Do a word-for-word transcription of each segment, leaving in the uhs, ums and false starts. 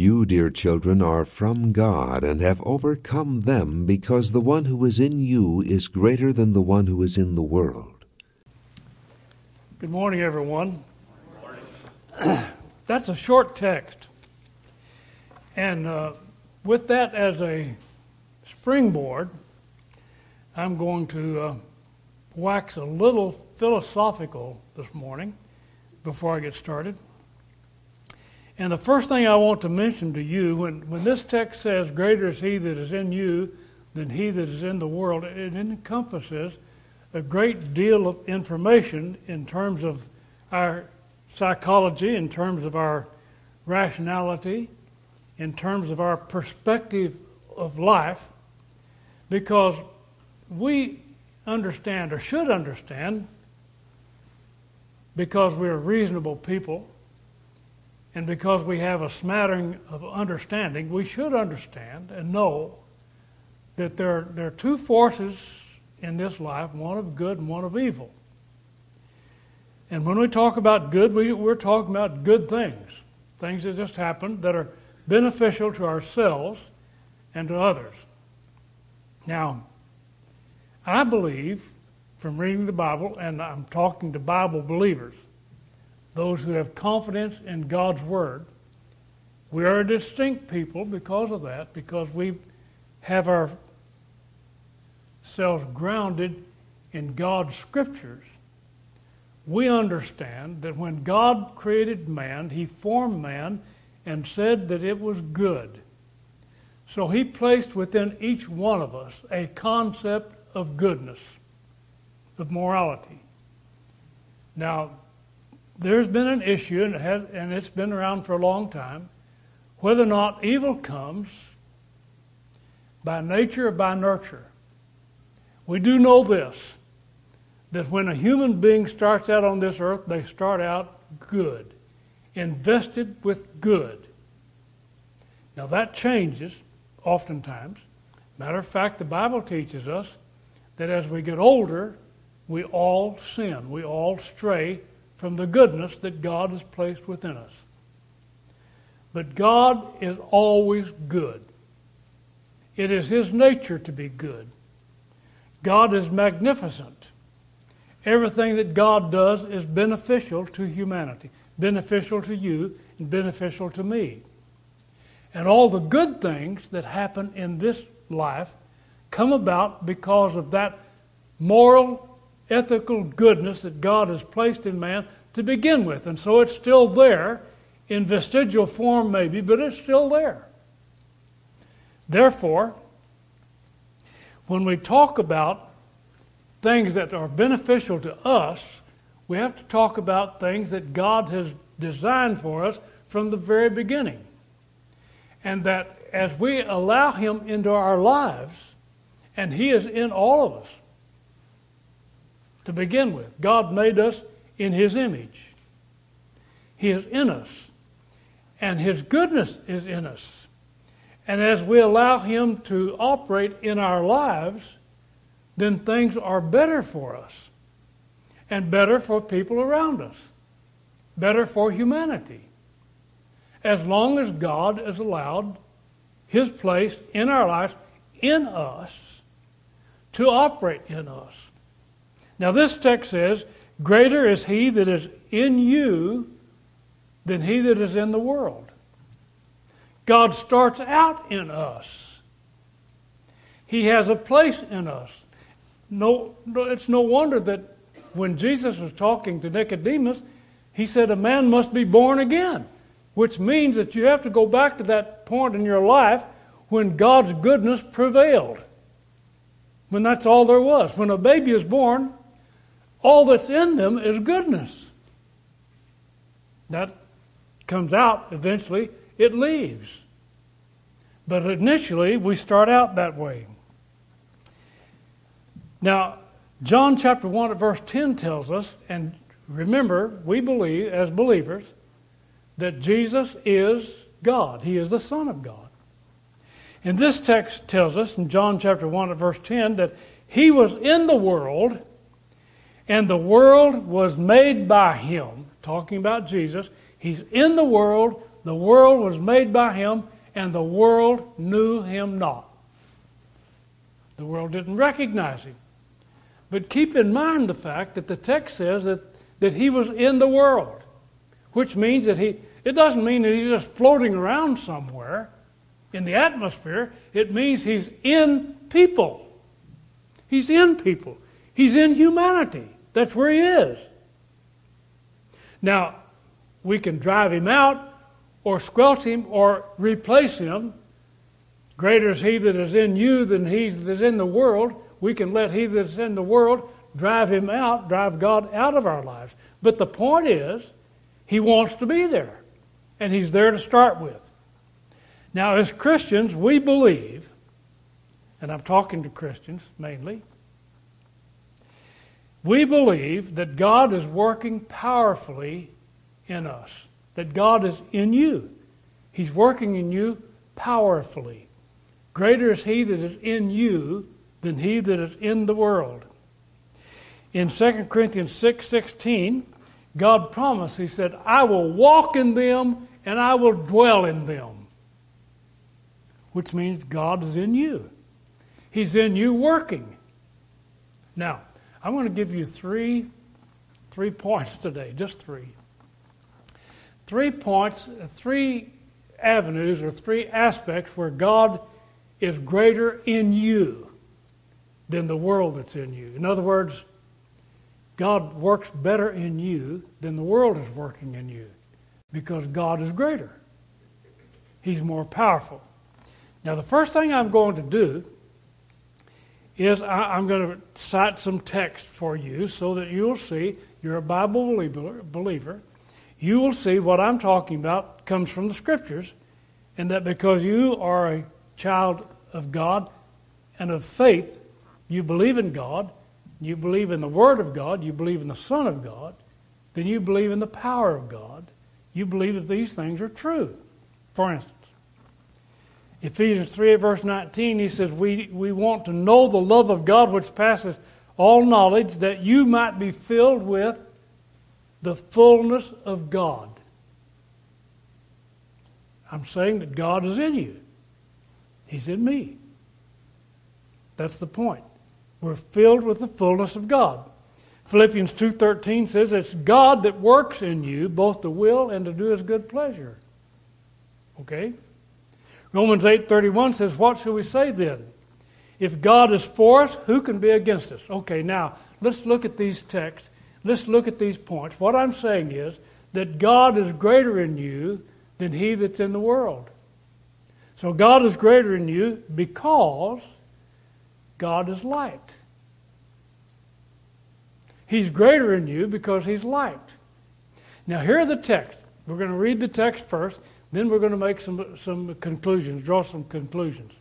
You, dear children, are from God, and have overcome them, because the one who is in you is greater than the one who is in the world. Good morning, everyone. Good morning. That's a short text. And uh, with that as a springboard, I'm going to uh, wax a little philosophical this morning before I get started. And the first thing I want to mention to you, when, when this text says, greater is he that is in you than he that is in the world, it encompasses a great deal of information in terms of our psychology, in terms of our rationality, in terms of our perspective of life, because we understand, or should understand, because we're reasonable people, and because we have a smattering of understanding, we should understand and know that there, there are two forces in this life, one of good and one of evil. And when we talk about good, we, we're talking about good things, things that just happened that are beneficial to ourselves and to others. Now, I believe from reading the Bible, and I'm talking to Bible believers, those who have confidence in God's Word. We are a distinct people because of that, because we have ourselves grounded in God's Scriptures. We understand that when God created man, He formed man and said that it was good. So He placed within each one of us a concept of goodness, of morality. Now, there's been an issue, and, it has, and it's been around for a long time, whether or not evil comes by nature or by nurture. We do know this, that when a human being starts out on this earth, they start out good, invested with good. Now that changes oftentimes. Matter of fact, the Bible teaches us that as we get older, we all sin, we all stray from the goodness that God has placed within us. But God is always good. It is His nature to be good. God is magnificent. Everything that God does is beneficial to humanity, beneficial to you, and beneficial to me. And all the good things that happen in this life come about because of that moral, ethical goodness that God has placed in man to begin with. And so it's still there, in vestigial form maybe, but it's still there. Therefore, when we talk about things that are beneficial to us, we have to talk about things that God has designed for us from the very beginning. And that as we allow Him into our lives, and He is in all of us, to begin with, God made us in His image. He is in us, and His goodness is in us. And as we allow Him to operate in our lives, then things are better for us, and better for people around us, better for humanity, as long as God has allowed His place in our lives, in us, to operate in us. Now this text says, greater is He that is in you than he that is in the world. God starts out in us. He has a place in us. No, no, it's no wonder that when Jesus was talking to Nicodemus, He said a man must be born again, which means that you have to go back to that point in your life when God's goodness prevailed, when that's all there was. When a baby is born, all that's in them is goodness. That comes out eventually, it leaves. But initially, we start out that way. Now, John chapter one at verse ten tells us, and remember, we believe as believers, that Jesus is God. He is the Son of God. And this text tells us in John chapter one at verse ten that He was in the world, and the world was made by Him. Talking about Jesus, He's in the world, The world was made by him, and the world knew him not. The world didn't recognize him. But keep in mind the fact that the text says that, that he was in the world, which means that he, it doesn't mean that he's just floating around somewhere in the atmosphere. It means he's in people. He's in people. He's in humanity. That's where he is. Now, we can drive him out or squelch him or replace him. Greater is he that is in you than he that is in the world. We can let he that is in the world drive him out, drive God out of our lives. But the point is, he wants to be there, and he's there to start with. Now, as Christians, we believe, and I'm talking to Christians mainly, we believe that God is working powerfully in us, that God is in you. He's working in you powerfully. Greater is he that is in you than he that is in the world. In Second Corinthians six sixteen, God promised, he said, I will walk in them and I will dwell in them. Which means God is in you. He's in you working. Now, I'm going to give you three, three points today, just three. Three points, three avenues or three aspects where God is greater in you than the world that's in you. In other words, God works better in you than the world is working in you because God is greater. He's more powerful. Now, the first thing I'm going to do is I, I'm going to cite some text for you so that you'll see, you're a Bible believer, believer, you will see what I'm talking about comes from the Scriptures, and that because you are a child of God and of faith, you believe in God, you believe in the Word of God, you believe in the Son of God, then you believe in the power of God. You believe that these things are true. For instance, Ephesians three verse nineteen, he says, we, we want to know the love of God which passes all knowledge, that you might be filled with the fullness of God. I'm saying that God is in you. He's in me. That's the point. We're filled with the fullness of God. Philippians two thirteen says it's God that works in you both to will and to do his good pleasure. Okay? Romans eight thirty-one says, what shall we say then? If God is for us, who can be against us? Okay, now, let's look at these texts. Let's look at these points. What I'm saying is that God is greater in you than he that's in the world. So God is greater in you because God is light. He's greater in you because he's light. Now, here are the text. We're going to read the text first, then we're going to make some, some conclusions, draw some conclusions.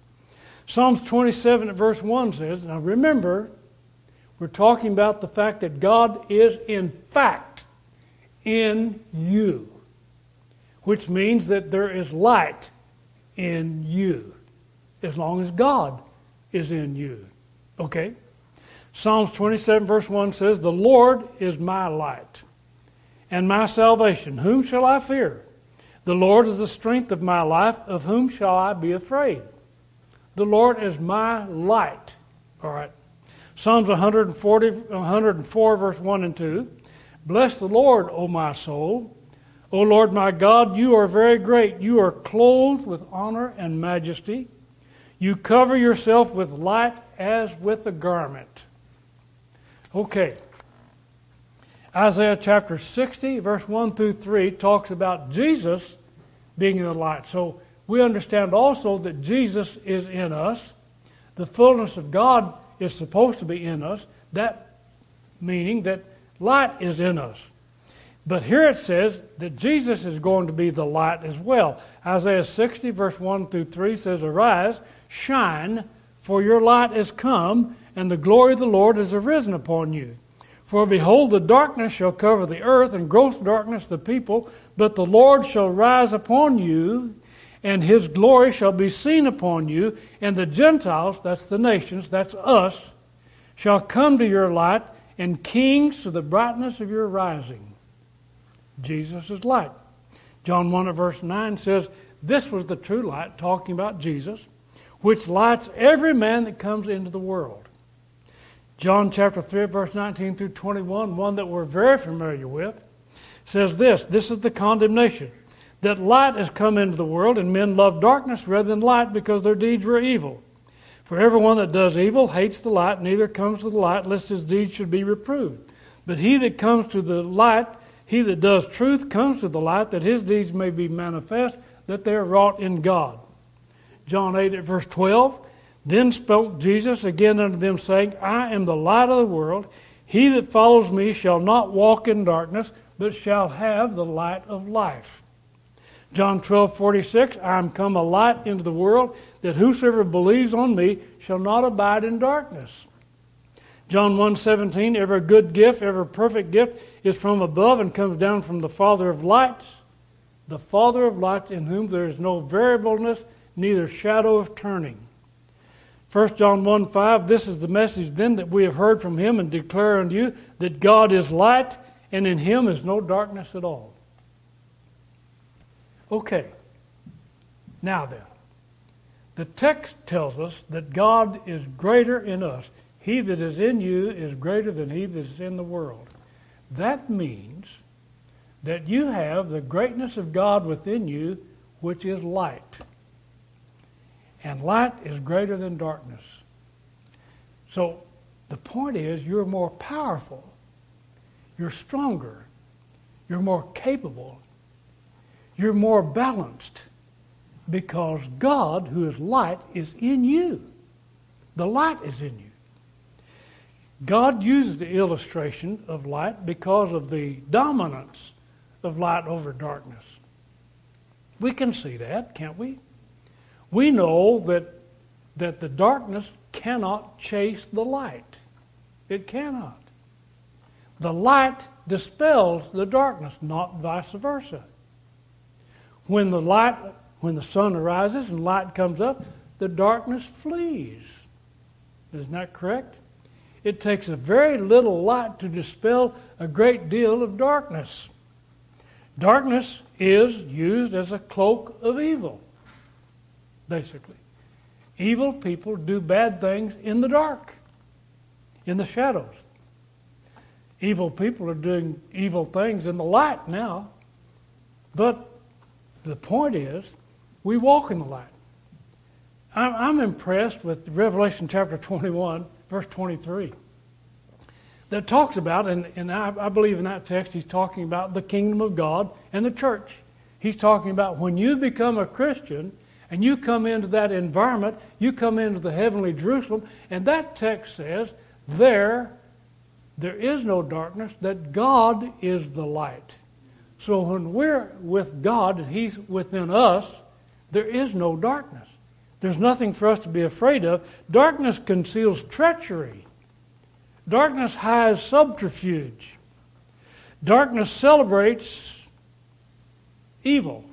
Psalms twenty-seven verse one says, now remember, we're talking about the fact that God is in fact in you, which means that there is light in you as long as God is in you. Okay? Psalms twenty-seven verse one says, the Lord is my light and my salvation. Whom shall I fear? The Lord is the strength of my life. Of whom shall I be afraid? The Lord is my light. All right. Psalms one forty, one oh four verse one and two. Bless the Lord, O my soul. O Lord my God, you are very great. You are clothed with honor and majesty. You cover yourself with light as with a garment. Okay. Isaiah chapter sixty, verse one through three talks about Jesus being in the light. So we understand also that Jesus is in us. The fullness of God is supposed to be in us. That meaning that light is in us. But here it says that Jesus is going to be the light as well. Isaiah sixty, verse one through three says, arise, shine, for your light is come, and the glory of the Lord is arisen upon you. For behold, the darkness shall cover the earth, and gross darkness the people, but the Lord shall rise upon you, and his glory shall be seen upon you, and the Gentiles, that's the nations, that's us, shall come to your light, and kings to the brightness of your rising. Jesus is light. John one and verse nine says, "This was the true light," talking about Jesus, "which lights every man that comes into the world." John chapter three, verse nineteen through twenty-one, one that we're very familiar with, says this, "This is the condemnation, that light has come into the world, and men love darkness rather than light because their deeds were evil. For everyone that does evil hates the light, neither comes to the light, lest his deeds should be reproved. But he that comes to the light, he that does truth, comes to the light, that his deeds may be manifest, that they are wrought in God." John eight at verse twelve, "Then spoke Jesus again unto them, saying, I am the light of the world. He that follows me shall not walk in darkness, but shall have the light of life." John twelve forty-six, "I am come a light into the world, that whosoever believes on me shall not abide in darkness." John one seventeen, "Every good gift, every perfect gift is from above and comes down from the Father of lights, the Father of lights, in whom there is no variableness, neither shadow of turning." First John one five, "This is the message then that we have heard from him and declare unto you, that God is light, and in him is no darkness at all." Okay, now then, the text tells us that God is greater in us. He that is in you is greater than he that is in the world. That means that you have the greatness of God within you, which is light. And light is greater than darkness. So the point is, you're more powerful. You're stronger. You're more capable. You're more balanced because God, who is light, is in you. The light is in you. God used the illustration of light because of the dominance of light over darkness. We can see that, can't we? We know that that the darkness cannot chase the light. It cannot. The light dispels the darkness, not vice versa. When the light, when the sun arises and light comes up, the darkness flees. Isn't that correct? It takes a very little light to dispel a great deal of darkness. Darkness is used as a cloak of evil, basically. Evil people do bad things in the dark, in the shadows. Evil people are doing evil things in the light now, but the point is, we walk in the light. I'm, I'm impressed with Revelation chapter twenty-one, verse twenty-three, that talks about, and, and I, I believe in that text, he's talking about the kingdom of God and the church. He's talking about when you become a Christian and you come into that environment, you come into the heavenly Jerusalem, and that text says, there, there is no darkness, that God is the light. So when we're with God and he's within us, there is no darkness. There's nothing for us to be afraid of. Darkness conceals treachery. Darkness hides subterfuge. Darkness celebrates evil.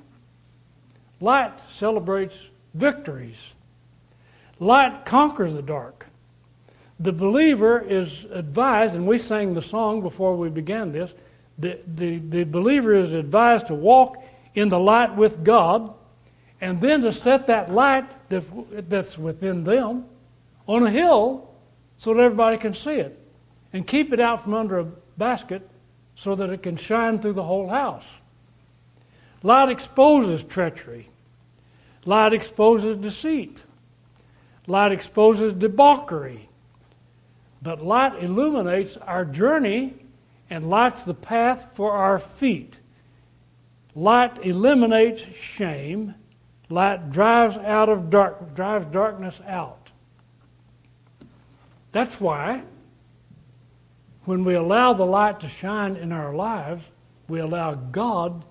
Light celebrates victories. Light conquers the dark. The believer is advised, and we sang the song before we began this, the, the, the believer is advised to walk in the light with God, and then to set that light that, that's within them on a hill so that everybody can see it, and keep it out from under a basket so that it can shine through the whole house. Light exposes treachery. Light exposes deceit. Light exposes debauchery. But light illuminates our journey and lights the path for our feet. Light eliminates shame. Light drives out of dark, drives darkness out. That's why when we allow the light to shine in our lives, we allow God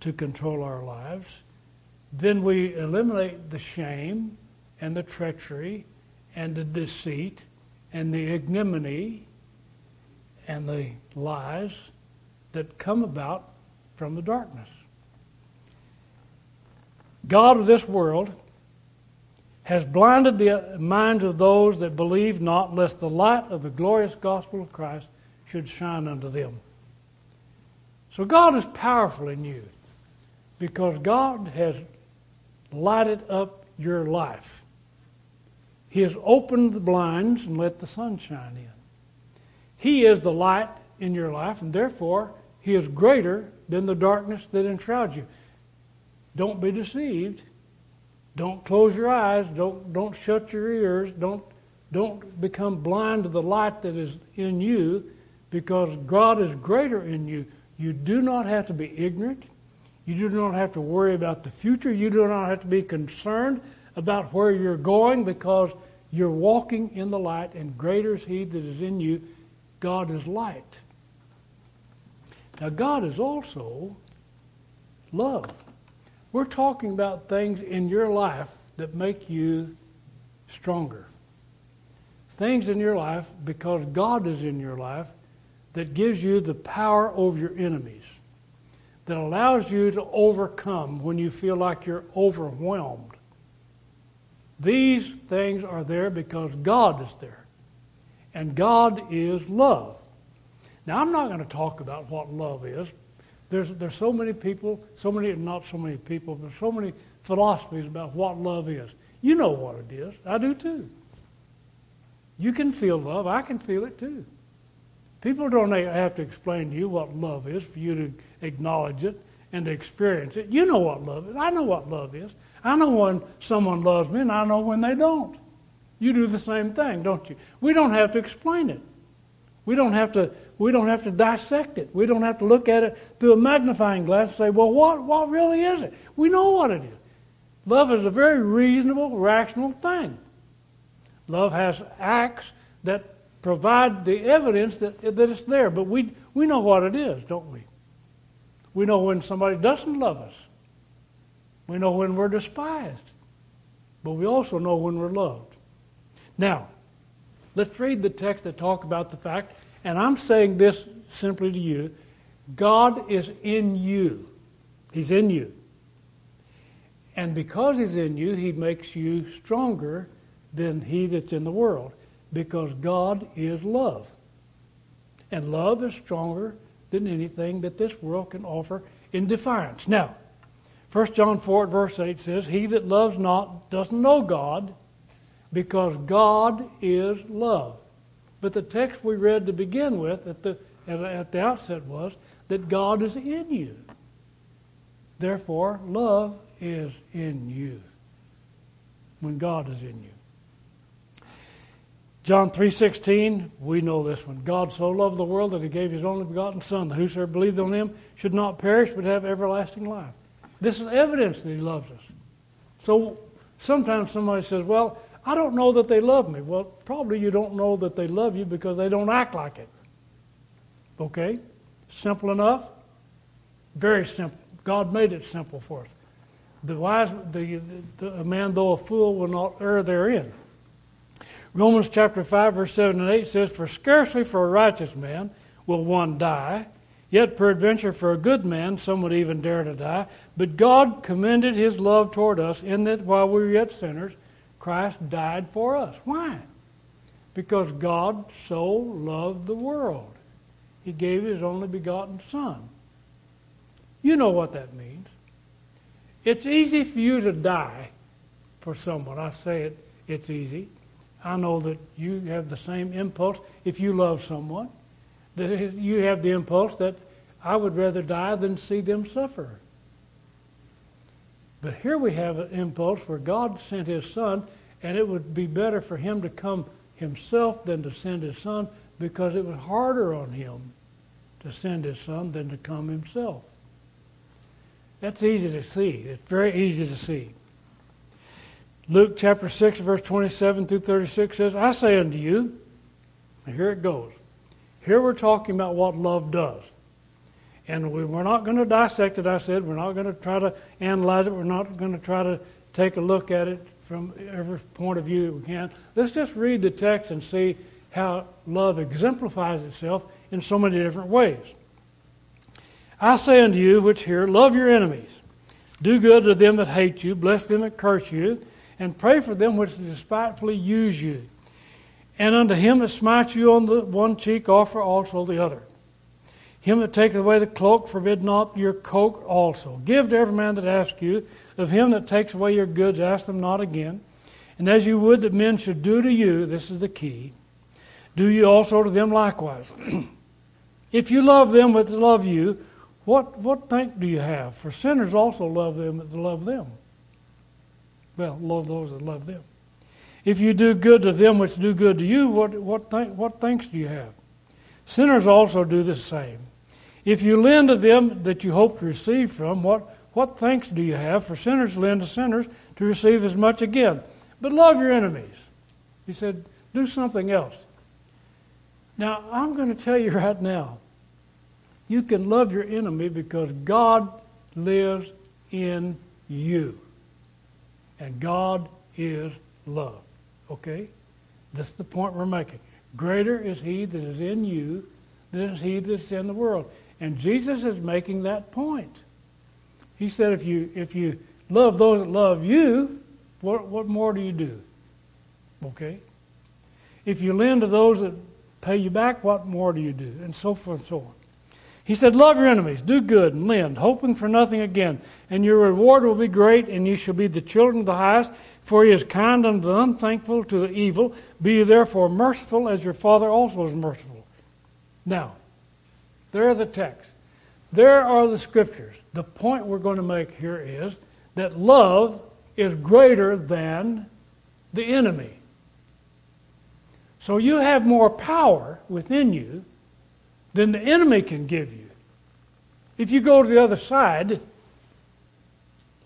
to control our lives, then we eliminate the shame and the treachery and the deceit and the ignominy and the lies that come about from the darkness. God of this world has blinded the minds of those that believe not, lest the light of the glorious gospel of Christ should shine unto them. So God is powerful in you. because God has lighted up your life. He has opened the blinds and let the sun shine in. He is the light in your life, and therefore He is greater than the darkness that enshrouds you. Don't be deceived. Don't close your eyes. Don't, don't shut your ears. Don't, don't become blind to the light that is in you, because God is greater in you. You do not have to be ignorant. You do not have to worry about the future. You do not have to be concerned about where you're going, because you're walking in the light, and greater is He that is in you. God is light. Now, God is also love. We're talking about things in your life that make you stronger. Things in your life, because God is in your life, that gives you the power over your enemies, that allows you to overcome when you feel like you're overwhelmed. These things are there because God is there, and God is love. Now, I'm not going to talk about what love is. There's, there's so many people, so many, not so many people, but so many philosophies about what love is. You know what it is. I do too. You can feel love. I can feel it too. People don't have to explain to you what love is for you to acknowledge it and to experience it. You know what love is. I know what love is. I know when someone loves me, and I know when they don't. You do the same thing, don't you? We don't have to explain it. We don't have to we don't have to dissect it. We don't have to look at it through a magnifying glass and say, well, what, what really is it? We know what it is. Love is a very reasonable, rational thing. Love has acts that provide the evidence that, that it's there. But we we know what it is, don't we? We know when somebody doesn't love us. We know when we're despised. But we also know when we're loved. Now, let's read the text that talk about the fact, and I'm saying this simply to you, God is in you. He's in you. And because He's in you, He makes you stronger than he that's in the world, because God is love. And love is stronger than anything that this world can offer in defiance. Now, First John four, verse eight says, he that loves not doesn't know God, because God is love. But the text we read to begin with at the, at the outset was that God is in you. Therefore, love is in you when God is in you. John three sixteen, we know this one. God so loved the world that He gave His only begotten Son, that whosoever believed on Him should not perish but have everlasting life. This is evidence that He loves us. So sometimes somebody says, well, I don't know that they love me. Well, probably you don't know that they love you because they don't act like it. Okay? Simple enough? Very simple. God made it simple for us. The wise, the, the, a man, though a fool, will not err therein. Romans chapter five, verse seven and eight says, for scarcely for a righteous man will one die, yet peradventure for a good man some would even dare to die. But God commended His love toward us, in that while we were yet sinners, Christ died for us. Why? Because God so loved the world. He gave His only begotten Son. You know what that means. It's easy for you to die for someone. I say it, it's easy. I know that you have the same impulse if you love someone. That you have the impulse that I would rather die than see them suffer. But here we have an impulse where God sent His Son, and it would be better for Him to come Himself than to send His Son, because it was harder on Him to send His Son than to come Himself. That's easy to see. It's very easy to see. Luke chapter six, verse twenty-seven through thirty-six says, I say unto you, and here it goes. Here we're talking about what love does. And we, we're not going to dissect it, I said. We're not going to try to analyze it. We're not going to try to take a look at it from every point of view that we can. Let's just read the text and see how love exemplifies itself in so many different ways. I say unto you which hear, love your enemies. Do good to them that hate you. Bless them that curse you. And pray for them which despitefully use you. And unto him that smites you on the one cheek, offer also the other. Him that taketh away the cloak, forbid not your coat also. Give to every man that asks you. Of him that takes away your goods, ask them not again. And as you would that men should do to you, this is the key, do you also to them likewise. If you love them that love you, what what thank do you have? For sinners also love them that love them. Well, love those that love them. If you do good to them which do good to you, what what thank, what thanks do you have? Sinners also do the same. If you lend to them that you hope to receive from, what what thanks do you have? For sinners lend to sinners to receive as much again. But love your enemies. He said, do something else. Now, I'm going to tell you right now, you can love your enemy because God lives in you. And God is love. Okay? That's the point we're making. Greater is He that is in you than is he that is in the world. And Jesus is making that point. He said, if you if you love those that love you, what what more do you do? Okay? If you lend to those that pay you back, what more do you do? And so forth and so on. He said, love your enemies, do good, and lend, hoping for nothing again. And your reward will be great, and you shall be the children of the highest, for He is kind unto the unthankful, to the evil. Be you therefore merciful, as your Father also is merciful. Now, there are the texts. There are the scriptures. The point we're going to make here is that love is greater than the enemy. So you have more power within you than the enemy can give you. If you go to the other side,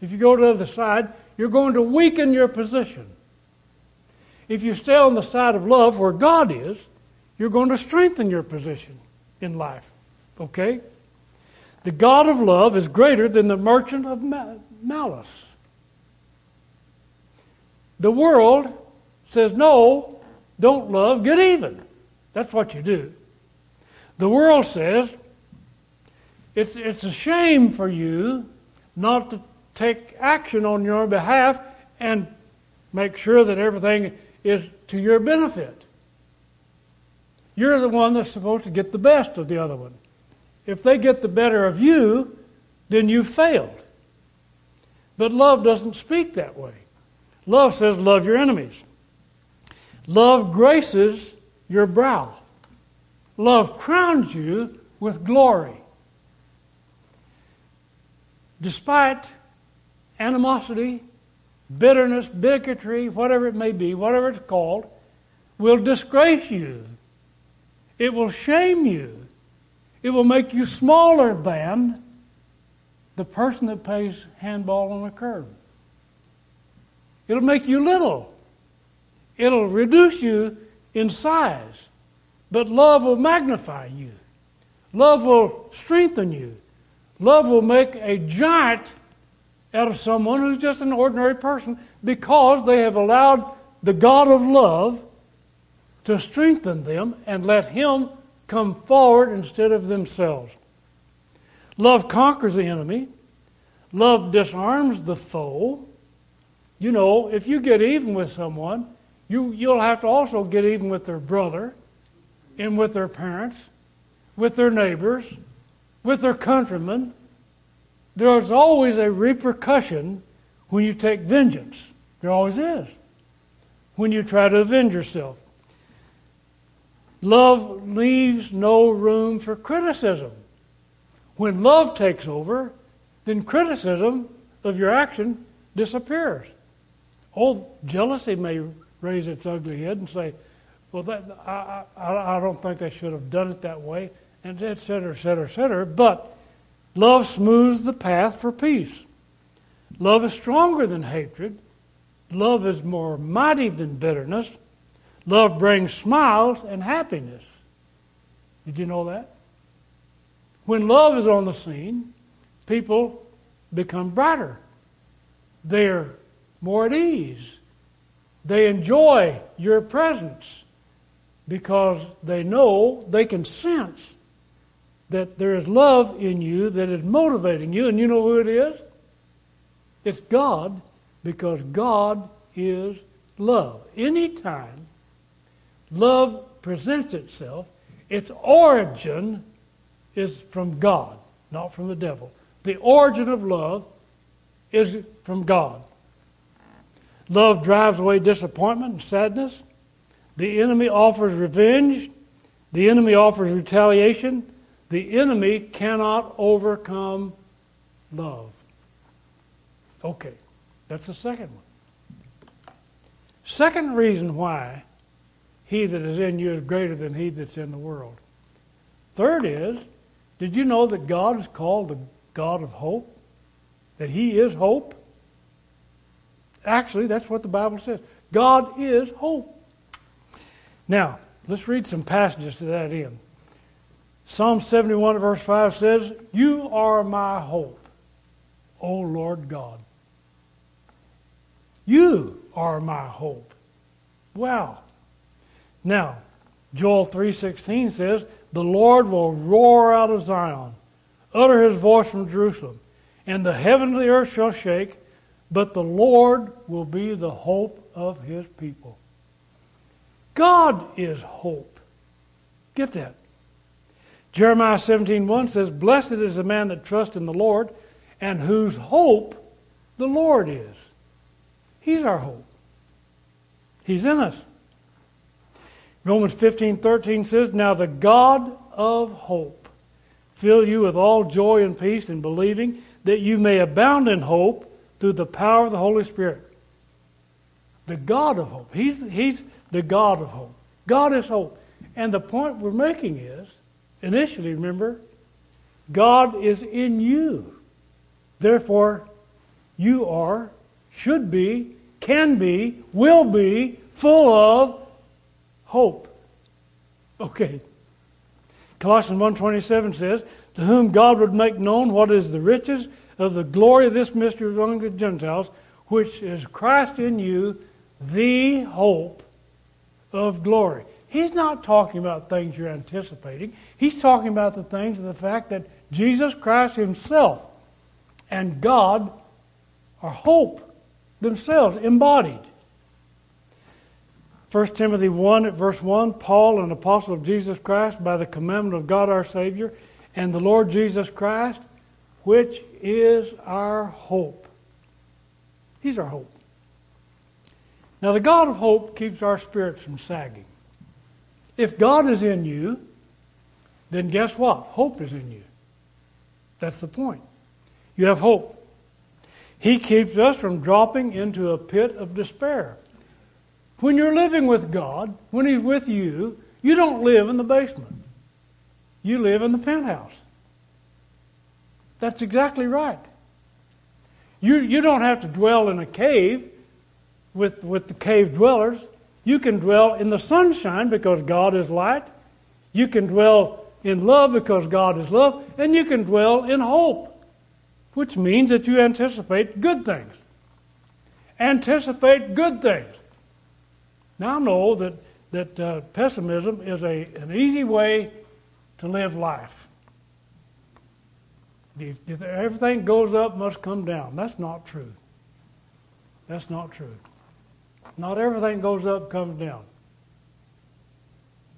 if you go to the other side, you're going to weaken your position. If you stay on the side of love where God is, you're going to strengthen your position in life. Okay? The God of love is greater than the merchant of mal- malice. The world says, no, don't love, get even. That's what you do. The world says, it's it's a shame for you not to take action on your behalf and make sure that everything is to your benefit. You're the one that's supposed to get the best of the other one. If they get the better of you, then you've failed. But love doesn't speak that way. Love says, love your enemies. Love graces your brow. Love crowns you with glory. Despite animosity, bitterness, bigotry, whatever it may be, whatever it's called, will disgrace you. It will shame you. It will make you smaller than the person that plays handball on a curb. It'll make you little. It'll reduce you in size. But love will magnify you. Love will strengthen you. Love will make a giant out of someone who's just an ordinary person because they have allowed the God of love to strengthen them and let Him come forward instead of themselves. Love conquers the enemy. Love disarms the foe. You know, if you get even with someone, you, you'll have to also get even with their brother, and with their parents, with their neighbors, with their countrymen. There is always a repercussion when you take vengeance. There always is. When you try to avenge yourself. Love leaves no room for criticism. When love takes over, then criticism of your action disappears. Oh, jealousy may raise its ugly head and say, well, that, I, I, I don't think they should have done it that way, and et cetera, et cetera, et cetera. But love smooths the path for peace. Love is stronger than hatred. Love is more mighty than bitterness. Love brings smiles and happiness. Did you know that? When love is on the scene, people become brighter. They're more at ease. They enjoy your presence. Because they know, they can sense that there is love in you that is motivating you. And you know who it is? It's God, because God is love. Anytime love presents itself, its origin is from God, not from the devil. The origin of love is from God. Love drives away disappointment and sadness. The enemy offers revenge. The enemy offers retaliation. The enemy cannot overcome love. Okay, that's the second one. Second reason why he that is in you is greater than he that's in the world. Third is, did you know that God is called the God of hope? That he is hope? Actually, that's what the Bible says. God is hope. Now, let's read some passages to that end. Psalm seventy-one verse five says, "You are my hope, O Lord God." You are my hope. Wow. Now, Joel three sixteen says, "The Lord will roar out of Zion, utter his voice from Jerusalem, and the heavens and the earth shall shake, but the Lord will be the hope of his people." God is hope. Get that. Jeremiah seventeen one says, "Blessed is the man that trusts in the Lord, and whose hope the Lord is." He's our hope. He's in us. Romans fifteen thirteen says, "Now the God of hope fill you with all joy and peace in believing, that you may abound in hope through the power of the Holy Spirit." The God of hope. He's, he's the God of hope. God is hope. And the point we're making is, initially, remember, God is in you. Therefore, you are, should be, can be, will be full of hope. Okay. Colossians one twenty-seven says, "To whom God would make known what is the riches of the glory of this mystery among the Gentiles, which is Christ in you, the hope of glory." He's not talking about things you're anticipating. He's talking about the things of the fact that Jesus Christ himself and God are hope themselves, embodied. First Timothy one at verse one, "Paul, an apostle of Jesus Christ, by the commandment of God our Savior, and the Lord Jesus Christ, which is our hope." He's our hope. Now the God of hope keeps our spirits from sagging. If God is in you, then guess what? Hope is in you. That's the point. You have hope. He keeps us from dropping into a pit of despair. When you're living with God, when he's with you, you don't live in the basement. You live in the penthouse. That's exactly right. You, you don't have to dwell in a cave with, with the cave dwellers. You can dwell in the sunshine because God is light. You can dwell in love because God is love. And you can dwell in hope, which means that you anticipate good things. Anticipate good things. Now I know that, that uh, pessimism is a, an easy way to live life. If, if everything goes up, must come down. That's not true. That's not true. Not everything goes up, comes down.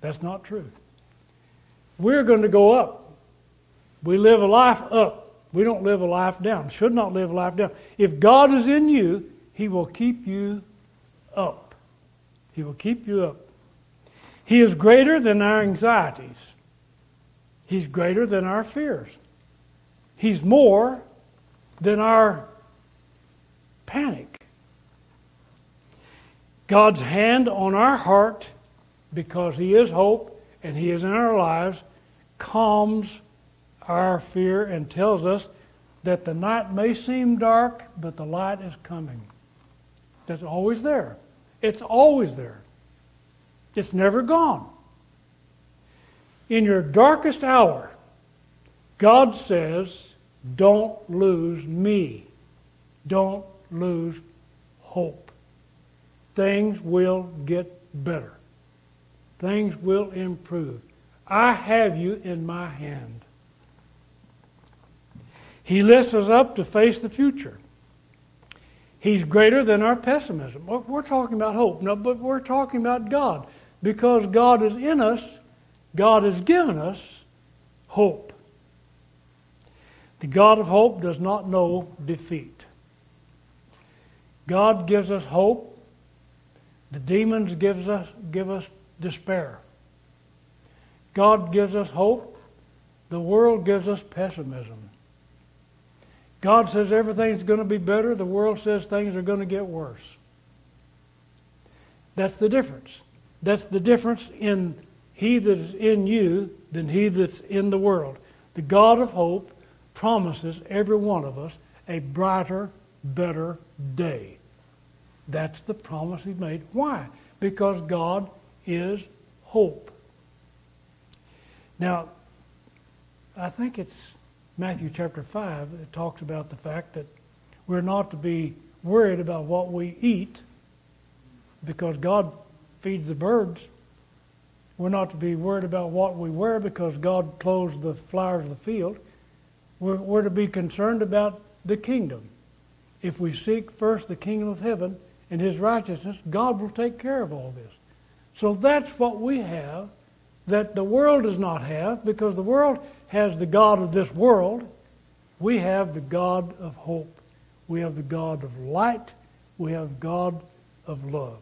That's not true. We're going to go up. We live a life up. We don't live a life down. Should not live a life down. If God is in you, he will keep you up. He will keep you up. He is greater than our anxieties. He's greater than our fears. He's more than our panic. God's hand on our heart, because he is hope and he is in our lives, calms our fear and tells us that the night may seem dark, but the light is coming. That's always there. It's always there. It's never gone. In your darkest hour, God says, "Don't lose me. Don't lose hope. Things will get better. Things will improve. I have you in my hand." He lifts us up to face the future. He's greater than our pessimism. We're talking about hope, no, but we're talking about God. Because God is in us, God has given us hope. The God of hope does not know defeat. God gives us hope. The demons gives us, give us despair. God gives us hope. The world gives us pessimism. God says everything's going to be better. The world says things are going to get worse. That's the difference. That's the difference in he that is in you than he that's in the world. The God of hope promises every one of us a brighter, better day. That's the promise he made. Why? Because God is hope. Now, I think it's Matthew chapter five that talks about the fact that we're not to be worried about what we eat because God feeds the birds. We're not to be worried about what we wear because God clothes the flowers of the field. We're, we're to be concerned about the kingdom. If we seek first the kingdom of heaven and his righteousness, God will take care of all this. So that's what we have that the world does not have, because the world has the God of this world. We have the God of hope. We have the God of light. We have God of love.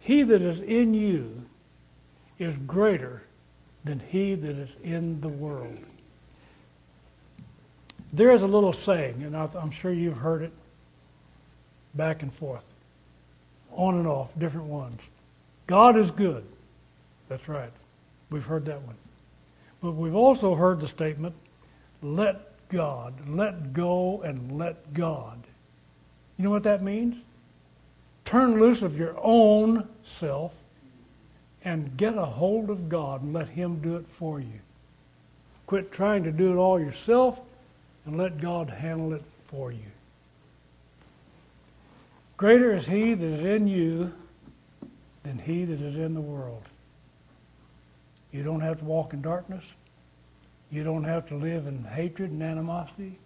He that is in you is greater than he that is in the world. There is a little saying, and I'm sure you've heard it back and forth, on and off, different ones. God is good. That's right. We've heard that one. But we've also heard the statement, let God, let go and let God. You know what that means? Turn loose of your own self and get a hold of God and let him do it for you. Quit trying to do it all yourself and let God handle it for you. Greater is he that is in you than he that is in the world. You don't have to walk in darkness. You don't have to live in hatred and animosity.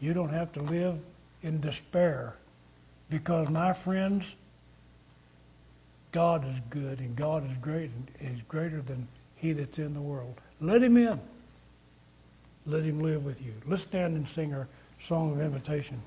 You don't have to live in despair. Because, my friends, God is good and God is great and is greater than he that's in the world. Let him in. Let him live with you. Let's stand and sing our song of invitation.